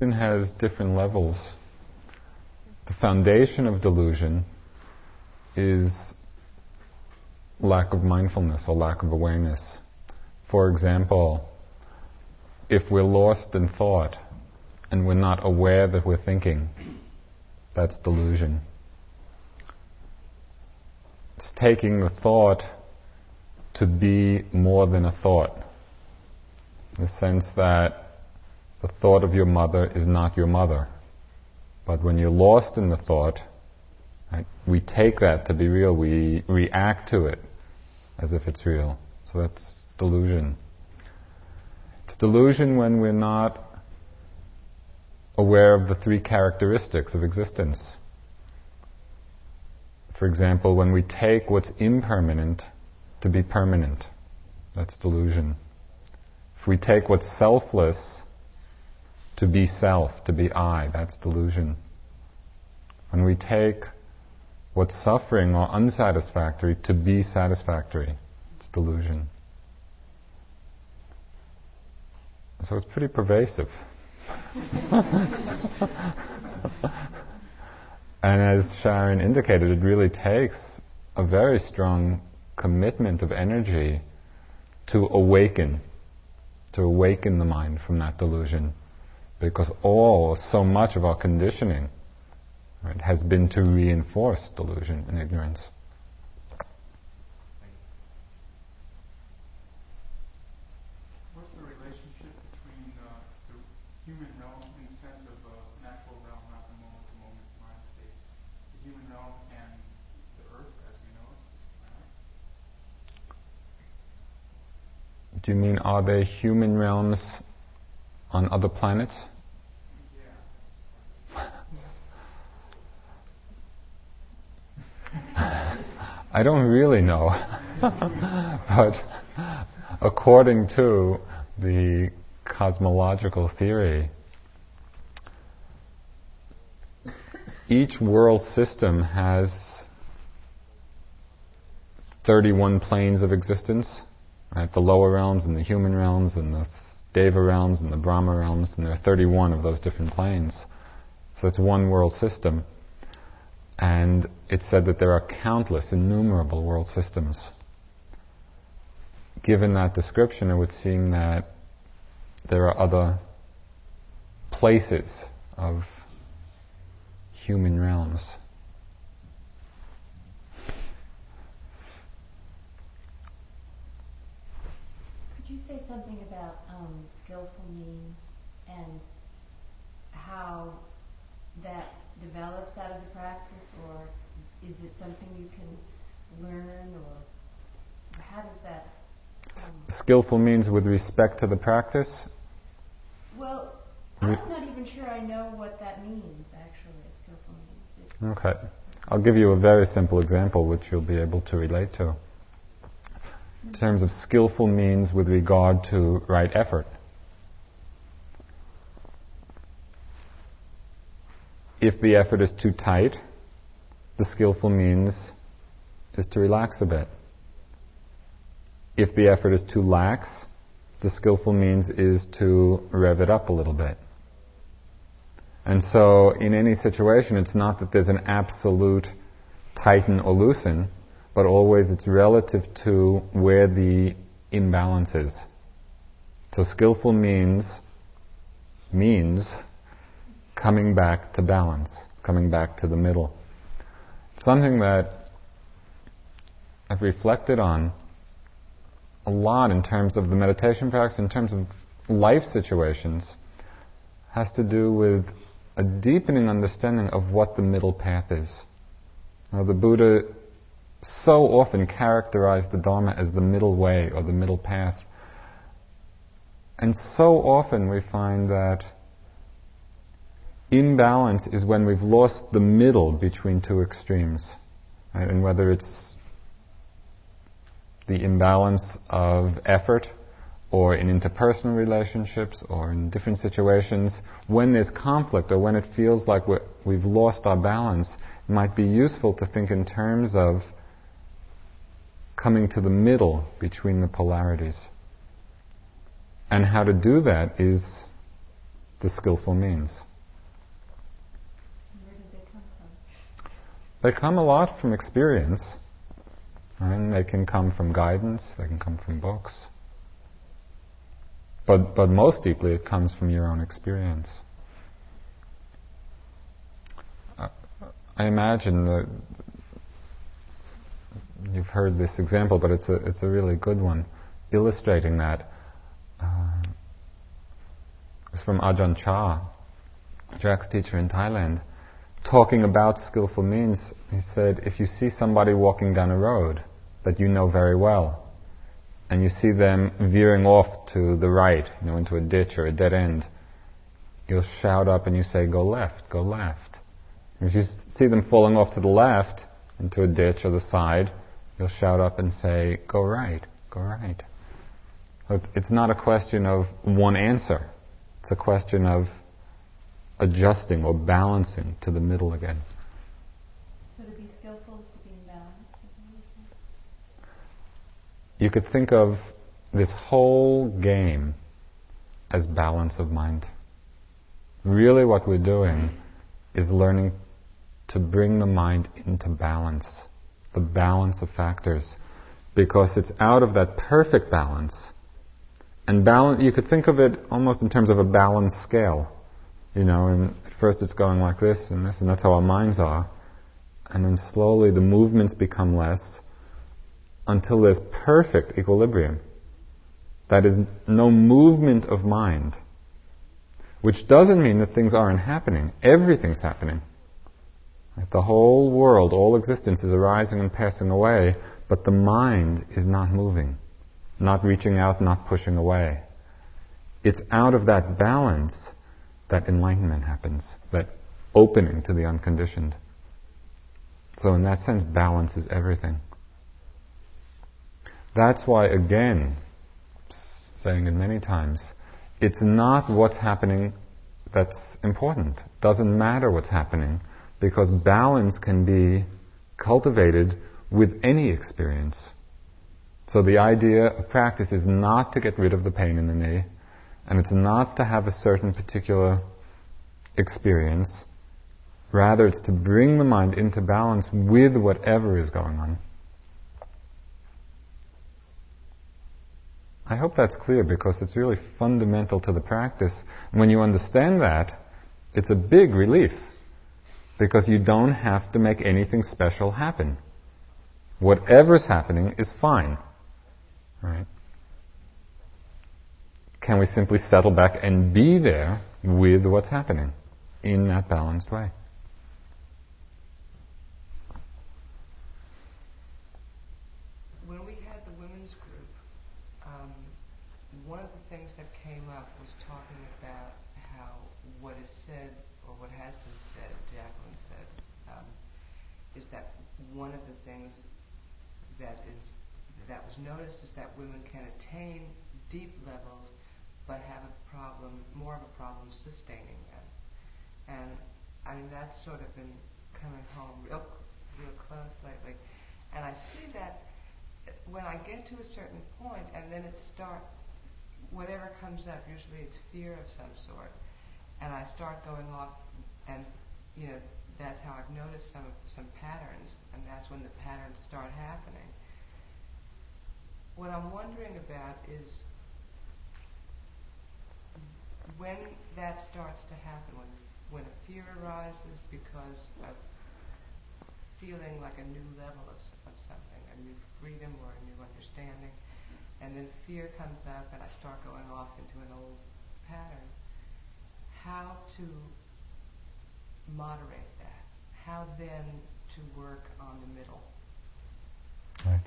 It has different levels. The foundation of delusion is lack of mindfulness or lack of awareness. For example, if we're lost in thought and we're not aware that we're thinking, that's delusion. It's taking the thought to be more than a thought, in the sense that the thought of your mother is not your mother. But when you're lost in the thought, right, we take that to be real, we react to it as if it's real. So that's delusion. It's delusion when we're not aware of the three characteristics of existence. For example, when we take what's impermanent to be permanent, that's delusion. If we take what's selfless to be self, to be I, that's delusion. When we take what's suffering or unsatisfactory to be satisfactory, it's delusion. So it's pretty pervasive. And as Sharon indicated, it really takes a very strong commitment of energy to awaken the mind from that delusion, because so much of our conditioning, right, has been to reinforce delusion and ignorance. What's the relationship between the human realm, in the sense of the natural realm, not the moment-to-moment mind state, the human realm and the earth as we know it? Do you mean, are there human realms on other planets? I don't really know, but according to the cosmological theory, each world system has 31 planes of existence, right? The lower realms and the human realms and the Deva realms and the Brahma realms, and there are 31 of those different planes. So it's one world system. And it's said that there are countless, innumerable world systems. Given that description, it would seem that there are other places of human realms. Could you say something about skillful means and how that develops out of the practice, or is it something you can learn, or how does that... Skillful means with respect to the practice? Well, I'm not even sure I know what that means, actually, skillful means. It's okay. I'll give you a very simple example which you'll be able to relate to. In terms of skillful means with regard to right effort. If the effort is too tight, the skillful means is to relax a bit. If the effort is too lax, the skillful means is to rev it up a little bit. And so in any situation, it's not that there's an absolute tighten or loosen, but always it's relative to where the imbalance is. So skillful means coming back to balance, coming back to the middle. Something that I've reflected on a lot in terms of the meditation practice, in terms of life situations, has to do with a deepening understanding of what the middle path is. Now, the Buddha so often characterized the Dharma as the middle way or the middle path. And so often we find that imbalance is when we've lost the middle between two extremes, right? And whether it's the imbalance of effort or in interpersonal relationships or in different situations, when there's conflict or when it feels like we've lost our balance, it might be useful to think in terms of coming to the middle between the polarities. And how to do that is the skillful means. Where do they come from? They come a lot from experience, and they can come from guidance, they can come from books, but most deeply it comes from your own experience. I imagine that you've heard this example, but it's a really good one illustrating that. It's from Ajahn Chah, Jack's teacher in Thailand, talking about skillful means. He said, if you see somebody walking down a road that you know very well, and you see them veering off to the right, into a ditch or a dead end, you'll shout up and you say, go left, go left. And if you see them falling off to the left into a ditch or the side, you'll shout up and say, go right, go right. It's not a question of one answer. It's a question of adjusting or balancing to the middle again. So to be skillful is to be in balance? You could think of this whole game as balance of mind. Really what we're doing is learning to bring the mind into balance, the balance of factors, because it's out of that perfect balance. And balance, you could think of it almost in terms of a balanced scale. And at first it's going like this and this, and that's how our minds are. And then slowly the movements become less until there's perfect equilibrium. That is no movement of mind. Which doesn't mean that things aren't happening. Everything's happening. The whole world, all existence is arising and passing away, but the mind is not moving. Not reaching out, not pushing away. It's out of that balance that enlightenment happens, that opening to the unconditioned. So in that sense, balance is everything. That's why, again, saying it many times, it's not what's happening that's important. It doesn't matter what's happening, because balance can be cultivated with any experience. So the idea of practice is not to get rid of the pain in the knee, and it's not to have a certain particular experience. Rather, it's to bring the mind into balance with whatever is going on. I hope that's clear, because it's really fundamental to the practice. And when you understand that, it's a big relief, because you don't have to make anything special happen. Whatever's happening is fine. Right? Can we simply settle back and be there with what's happening in that balanced way? When we had the women's group, one of the things that came up was talking about how what is said, or what has been said, Jacqueline said, is that one of the things that was noticed is that women can attain deep levels, but have more of a problem sustaining them. And I mean, that's sort of been coming home real close lately. And I see that when I get to a certain point, and then whatever comes up, usually it's fear of some sort, and I start going off, and that's how I've noticed some patterns, and that's when the patterns start happening. What I'm wondering about is when that starts to happen, when a fear arises because of feeling like a new level of something, a new freedom or a new understanding, and then fear comes up and I start going off into an old pattern. How to moderate that? How then to work on the middle? Right.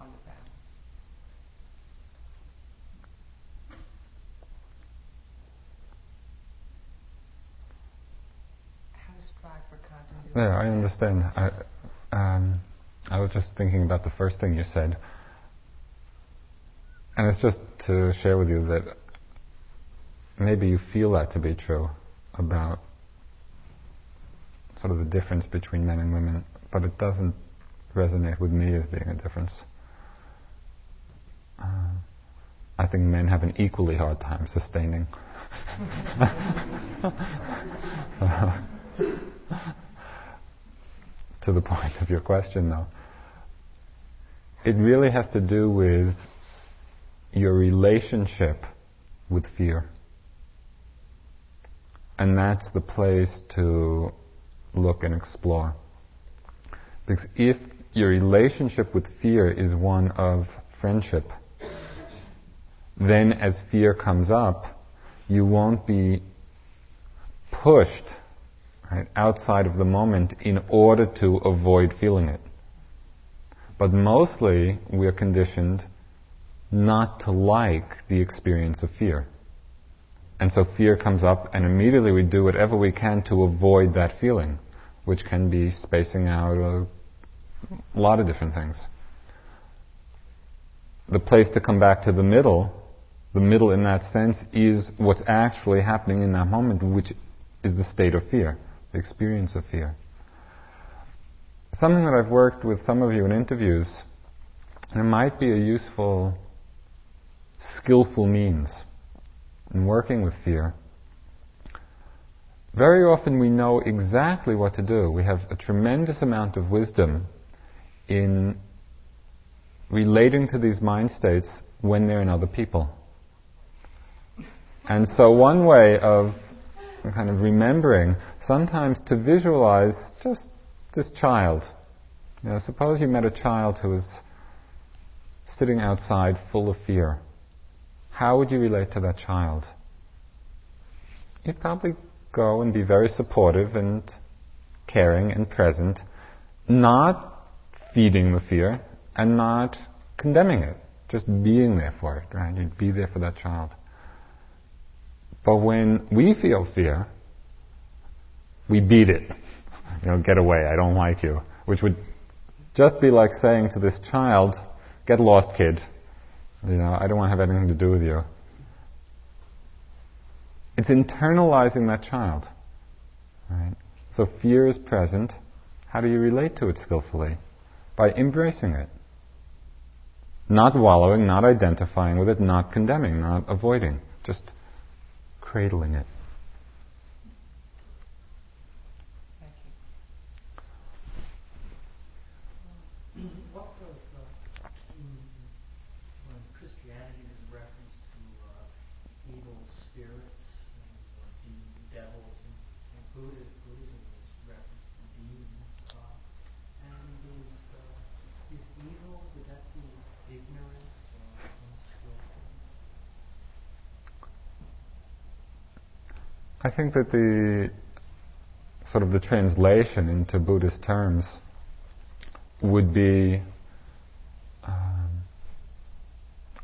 On the balance. How to strive for continuity? Yeah, I understand. I was just thinking about the first thing you said. And it's just to share with you that maybe you feel that to be true about sort of the difference between men and women, but it doesn't resonate with me as being a difference. I think men have an equally hard time sustaining To the point of your question, though, it really has to do with your relationship with fear. And that's the place to look and explore. Because if your relationship with fear is one of friendship, then as fear comes up, you won't be pushed outside of the moment in order to avoid feeling it. But mostly we are conditioned not to like the experience of fear. And so fear comes up and immediately we do whatever we can to avoid that feeling, which can be spacing out or a lot of different things. The place to come back to the middle in that sense is what's actually happening in that moment, which is the state of fear, the experience of fear. Something that I've worked with some of you in interviews, and it might be a useful, skillful means in working with fear. Very often we know exactly what to do. We have a tremendous amount of wisdom in relating to these mind states when they're in other people. And so one way of kind of remembering, sometimes to visualize just this child. You know, suppose you met a child who was sitting outside full of fear. How would you relate to that child? You'd probably go and be very supportive and caring and present, not feeding the fear and not condemning it, just being there for it, right? You'd be there for that child. But when we feel fear, we beat it. Get away, I don't like you. Which would just be like saying to this child, get lost, kid. I don't want to have anything to do with you. It's internalizing that child. Right? So fear is present. How do you relate to it skillfully? By embracing it. Not wallowing, not identifying with it, not condemning, not avoiding. Just cradling it. Thank you. What was when Christianity is referenced to evil spirits and devils, and Buddhism is referenced to demons. Is evil, would that be ignorance? I think that the sort of the translation into Buddhist terms would be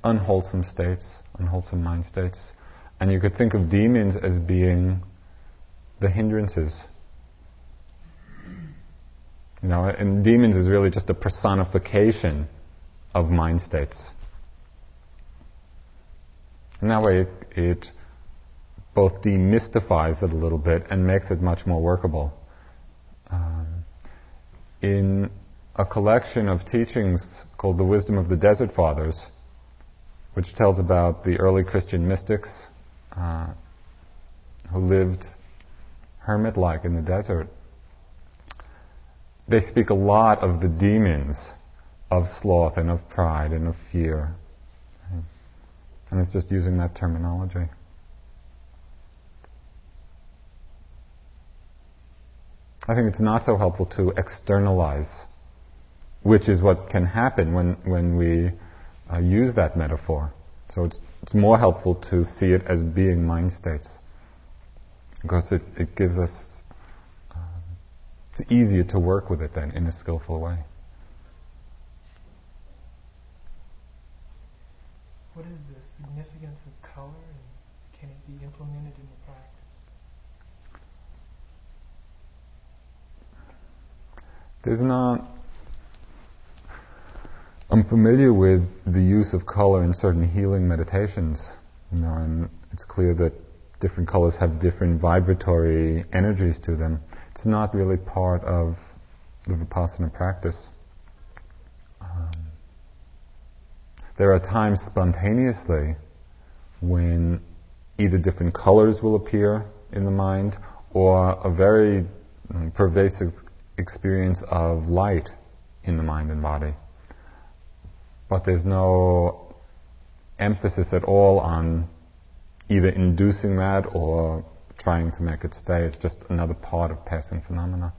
unwholesome states, unwholesome mind states. And you could think of demons as being the hindrances. And demons is really just a personification of mind states. And that way it both demystifies it a little bit and makes it much more workable. In a collection of teachings called The Wisdom of the Desert Fathers, which tells about the early Christian mystics who lived hermit-like in the desert, they speak a lot of the demons of sloth and of pride and of fear. And it's just using that terminology. I think it's not so helpful to externalize, which is what can happen when we use that metaphor. So it's more helpful to see it as being mind states, because it gives us, it's easier to work with it then in a skillful way. What is the significance of color, and can it be implemented in the practice? There's not... I'm familiar with the use of color in certain healing meditations, and it's clear that different colors have different vibratory energies to them. It's not really part of the Vipassana practice. There are times spontaneously when either different colors will appear in the mind, or a very pervasive experience of light in the mind and body. But there's no emphasis at all on either inducing that or trying to make it stay. It's just another part of passing phenomena.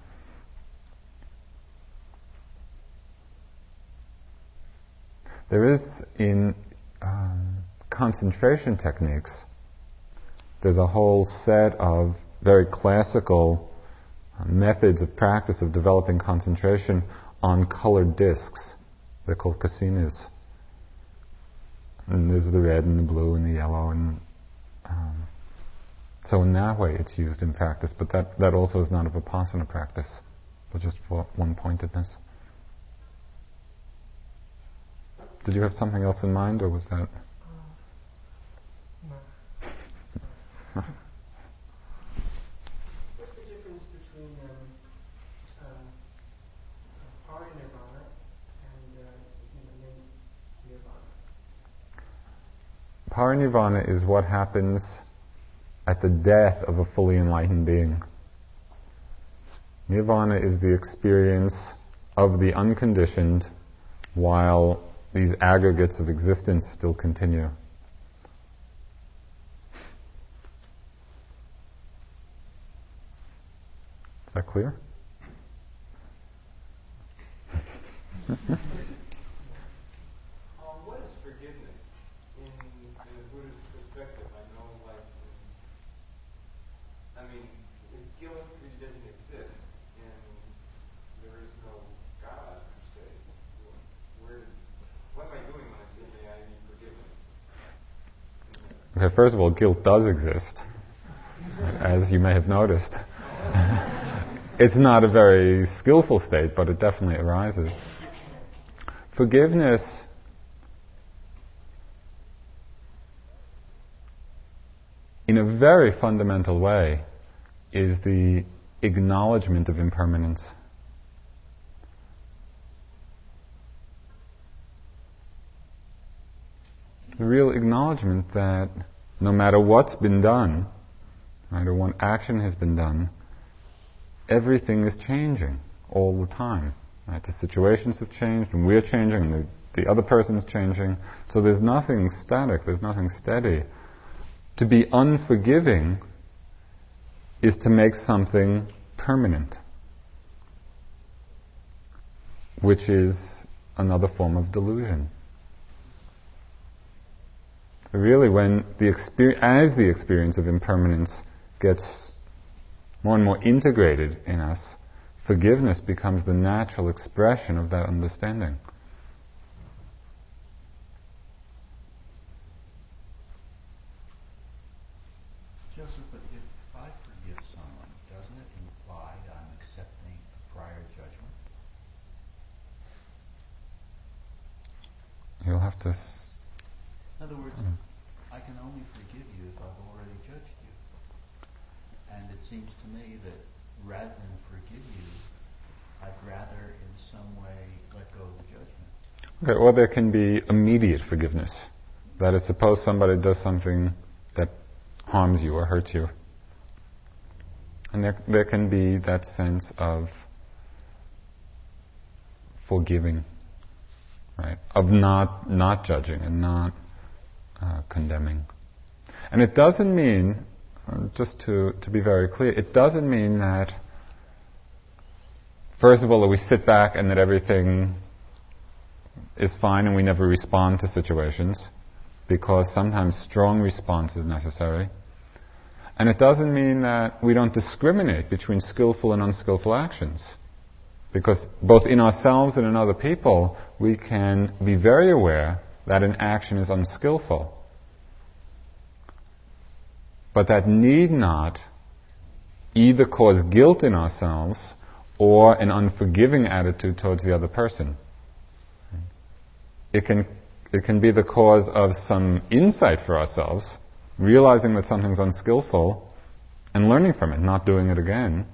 There is, in concentration techniques, there's a whole set of very classical methods of practice of developing concentration on colored discs. They're called kasinas. And there's the red and the blue and the yellow, and so in that way it's used in practice, but that also is not a Vipassana practice, but just for one-pointedness. Did you have something else in mind, or was that? No. What's the difference between parinirvana and nirvana? Parinirvana is what happens at the death of a fully enlightened being. Nirvana is the experience of the unconditioned while these aggregates of existence still continue. Is that clear? What is forgiveness in the Buddhist perspective? I know, if guilt doesn't exist and there is no God per se, what am I doing when I say that I need forgiveness? Okay, first of all, guilt does exist, as you may have noticed. It's not a very skillful state, but it definitely arises. Forgiveness in a very fundamental way is the acknowledgement of impermanence. The real acknowledgement that no matter what's been done, no matter what action has been done, everything is changing all the time. Right? The situations have changed, and we're changing, and the other person's changing. So there's nothing static, there's nothing steady. To be unforgiving is to make something permanent, which is another form of delusion. Really, when the experience of impermanence gets more and more integrated in us, forgiveness becomes the natural expression of that understanding. Joseph, but if I forgive someone, doesn't it imply I'm accepting a prior judgment? You'll have to... In other words, I can only forgive you if I've already judged you. And it seems to me that rather than forgive you, I'd rather in some way let go of the judgment. Okay, or there can be immediate forgiveness. That is, suppose somebody does something that harms you or hurts you. And there can be that sense of forgiving, right? Of not judging and not condemning. And it doesn't mean, just to be very clear, it doesn't mean that, first of all, that we sit back and that everything is fine and we never respond to situations, because sometimes strong response is necessary. And it doesn't mean that we don't discriminate between skillful and unskillful actions, because both in ourselves and in other people, we can be very aware that an action is unskillful. But that need not either cause guilt in ourselves or an unforgiving attitude towards the other person. It can be the cause of some insight for ourselves, realizing that something's unskillful and learning from it, not doing it again.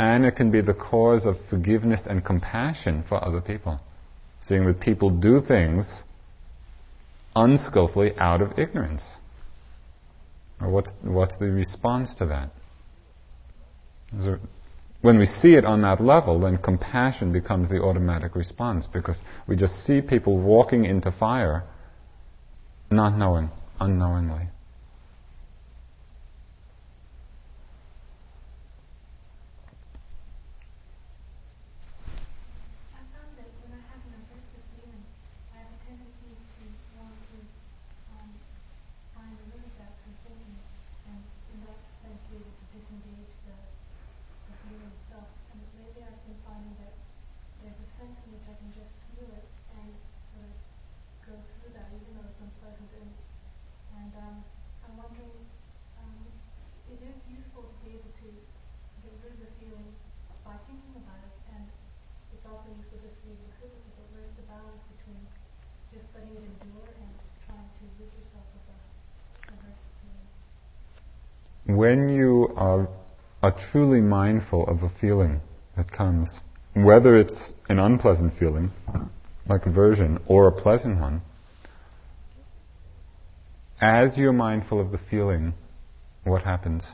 And it can be the cause of forgiveness and compassion for other people, seeing that people do things unskillfully out of ignorance. Or what's the response to that? When we see it on that level, then compassion becomes the automatic response, because we just see people walking into fire, not knowing, unknowingly. I found that when I have my first experience, I have a tendency to want to find a little bit of confusion, and in that sense, be able to disengage the feeling itself. And lately I've been finding that there's a sense in which I can just feel it and sort of go through that, even though it's unpleasant. And I'm wondering, it is useful to be able to get rid of the feeling by thinking about it, and it's also useful just to be able to sit with it, but where's the balance between just letting it endure and trying to rid yourself of that averse feeling? When you are truly mindful of a feeling that comes, whether it's an unpleasant feeling, like aversion, or a pleasant one, as you're mindful of the feeling, what happens?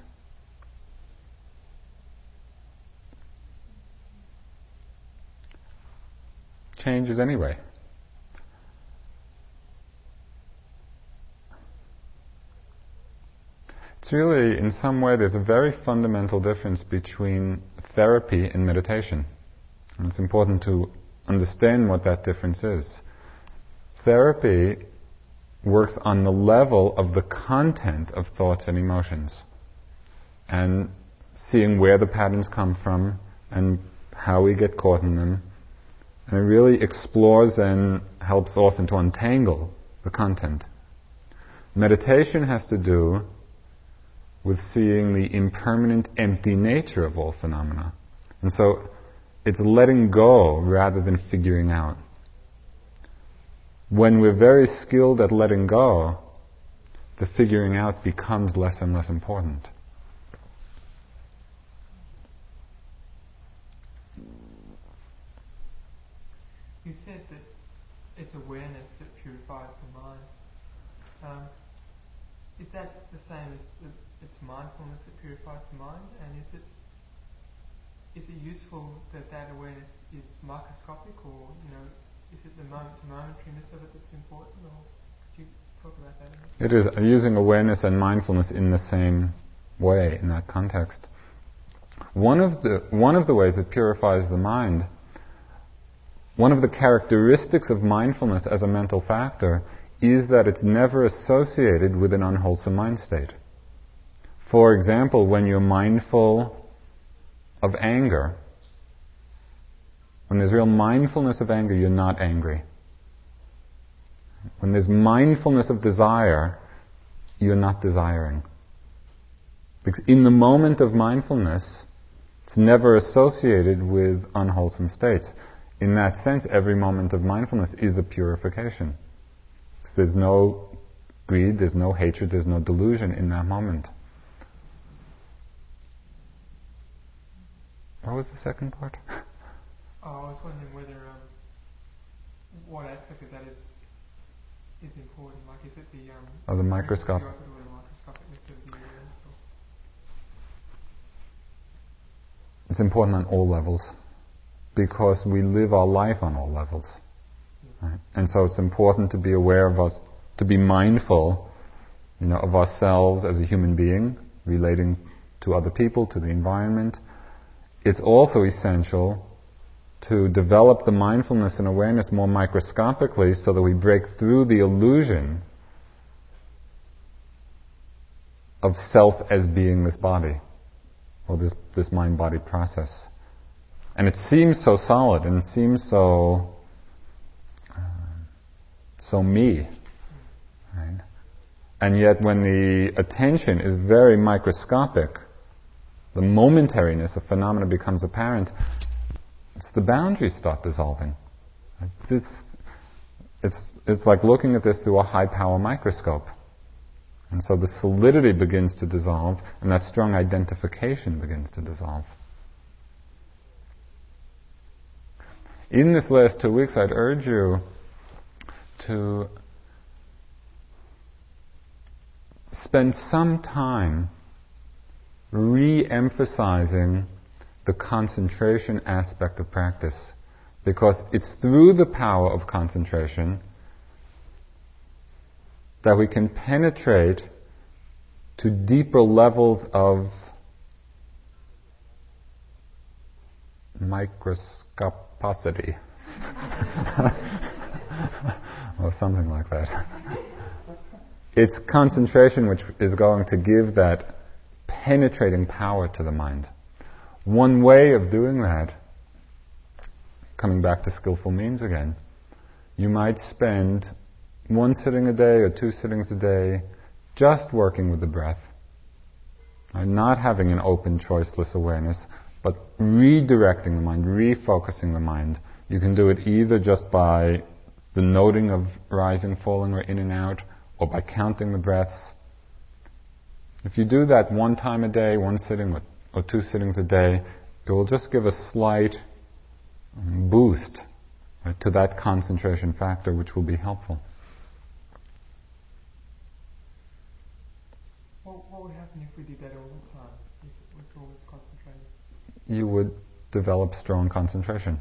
Changes anyway. It's really, in some way, there's a very fundamental difference between therapy and meditation. And it's important to understand what that difference is. Therapy works on the level of the content of thoughts and emotions, and seeing where the patterns come from and how we get caught in them. And it really explores and helps often to untangle the content. Meditation has to do with seeing the impermanent, empty nature of all phenomena. And so it's letting go rather than figuring out. When we're very skilled at letting go, the figuring out becomes less and less important. You said that it's awareness that purifies the mind. Is that the same as it's mindfulness that purifies the mind? And is it useful that awareness is microscopic, or, you know, is it the momentariness of it that's important, or could you talk about that? It is using awareness and mindfulness in the same way in that context. One of the ways it purifies the mind, one of the characteristics of mindfulness as a mental factor, is that it's never associated with an unwholesome mind state. For example, when you're mindful of anger, when there's real mindfulness of anger, you're not angry. When there's mindfulness of desire, you're not desiring. Because in the moment of mindfulness, it's never associated with unwholesome states. In that sense, every moment of mindfulness is a purification. So there's no greed, there's no hatred, there's no delusion in that moment. What was the second part? I was wondering whether what aspect of that is important. Like, is it the microscope? It's important on all levels, because we live our life on all levels, right? And so it's important to be aware of us, to be mindful, you know, of ourselves as a human being, relating to other people, to the environment. It's also essential to develop the mindfulness and awareness more microscopically, so that we break through the illusion of self as being this body, or this mind-body process. And it seems so solid, and it seems so me, right? And yet when the attention is very microscopic, the momentariness of phenomena becomes apparent. It's the boundaries start dissolving. It's like looking at this through a high-power microscope. And so the solidity begins to dissolve, and that strong identification begins to dissolve. In this last 2 weeks, I'd urge you to spend some time re-emphasizing the concentration aspect of practice, because it's through the power of concentration that we can penetrate to deeper levels of microscopicity, or something like that. It's concentration which is going to give that penetrating power to the mind. One way of doing that, coming back to skillful means again, you might spend one sitting a day or two sittings a day just working with the breath, and not having an open, choiceless awareness, but redirecting the mind, refocusing the mind. You can do it either just by the noting of rising, falling, or in and out, or by counting the breaths. If you do that one time a day, one sitting or two sittings a day, it will just give a slight boost, right, to that concentration factor, which will be helpful. What would happen if we did that all the time? If it was always concentrated? You would develop strong concentration.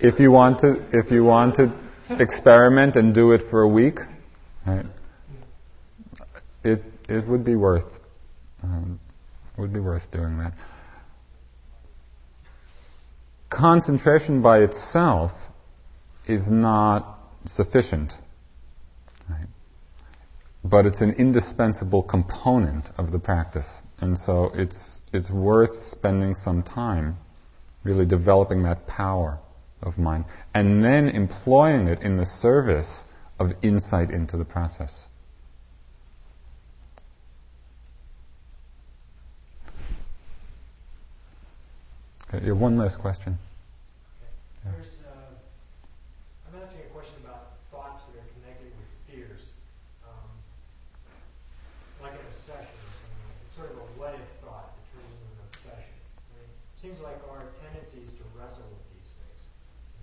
If you want to experiment and do it for a week, right? It would be worth doing that. Concentration by itself is not sufficient, right? But it's an indispensable component of the practice, and so it's worth spending some time really developing that power of mind, and then employing it in the service of insight into the process. Okay, you have one last question. Okay. Yeah. I'm asking a question about thoughts that are connected with fears, like an obsession or something like that. It's sort of a what if thought that turns into an obsession. I mean, it seems like our tendency is to wrestle with these things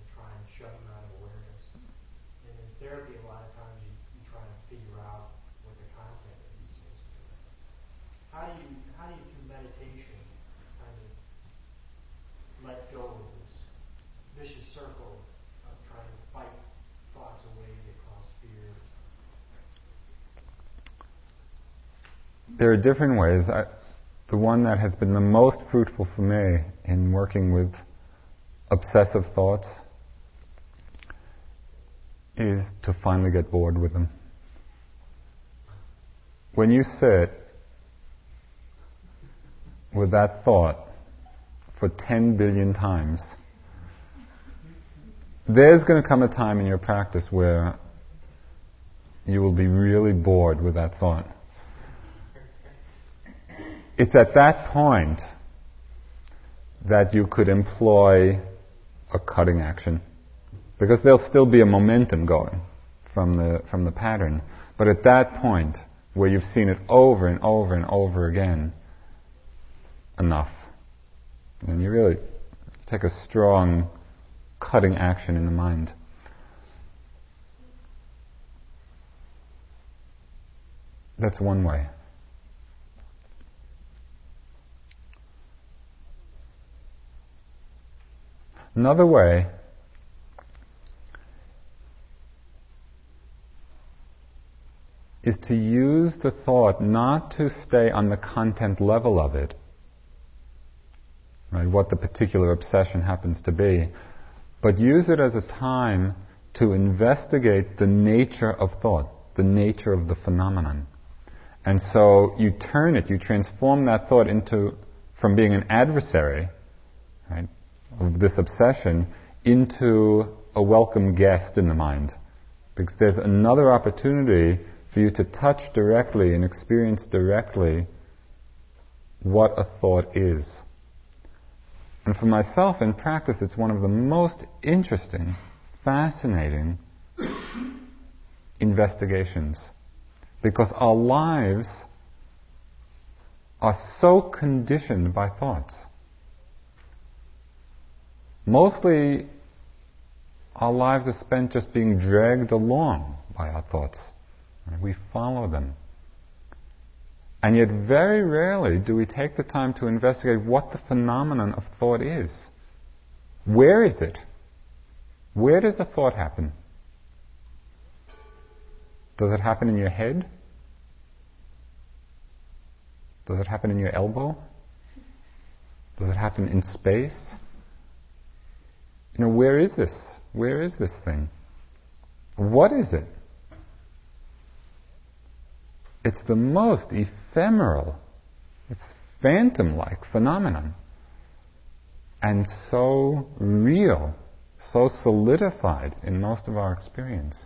and try and shut them out of awareness. And in therapy, a lot of times you try to figure out what the content of these things is. How do you through meditation kind of let go of this vicious circle of trying to fight thoughts away that cause fear? There are different ways. The one that has been the most fruitful for me in working with obsessive thoughts is to finally get bored with them. When you sit with that thought for 10 billion times, there's going to come a time in your practice where you will be really bored with that thought. It's at that point that you could employ a cutting action, because there'll still be a momentum going from the pattern. But at that point, where you've seen it over and over and over again, enough. And you really take a strong cutting action in the mind. That's one way. Another way is to use the thought not to stay on the content level of it, right, what the particular obsession happens to be, but use it as a time to investigate the nature of thought, the nature of the phenomenon. And so you turn it, you transform that thought into, from being an adversary, right, of this obsession, into a welcome guest in the mind. Because there's another opportunity for you to touch directly and experience directly what a thought is. And for myself, in practice, it's one of the most interesting, fascinating investigations. Because our lives are so conditioned by thoughts. Mostly, our lives are spent just being dragged along by our thoughts. and we follow them. And yet very rarely do we take the time to investigate what the phenomenon of thought is. Where is it? Where does the thought happen? Does it happen in your head? Does it happen in your elbow? Does it happen in space? You know, where is this? Where is this thing? What is it? It's the most ephemeral, it's phantom-like phenomenon. And so real, so solidified in most of our experience.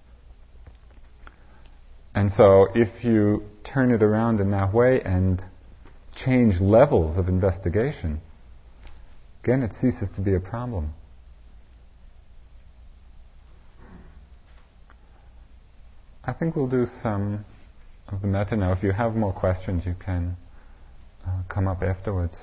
And so if you turn it around in that way and change levels of investigation, again it ceases to be a problem. I think we'll do some of the metta now. If you have more questions, you can come up afterwards.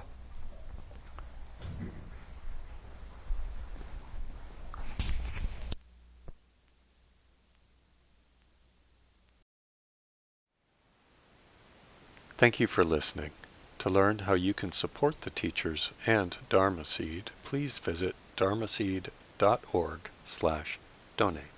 Thank you for listening. To learn how you can support the teachers and Dharma Seed, please visit dharmaseed.org/donate.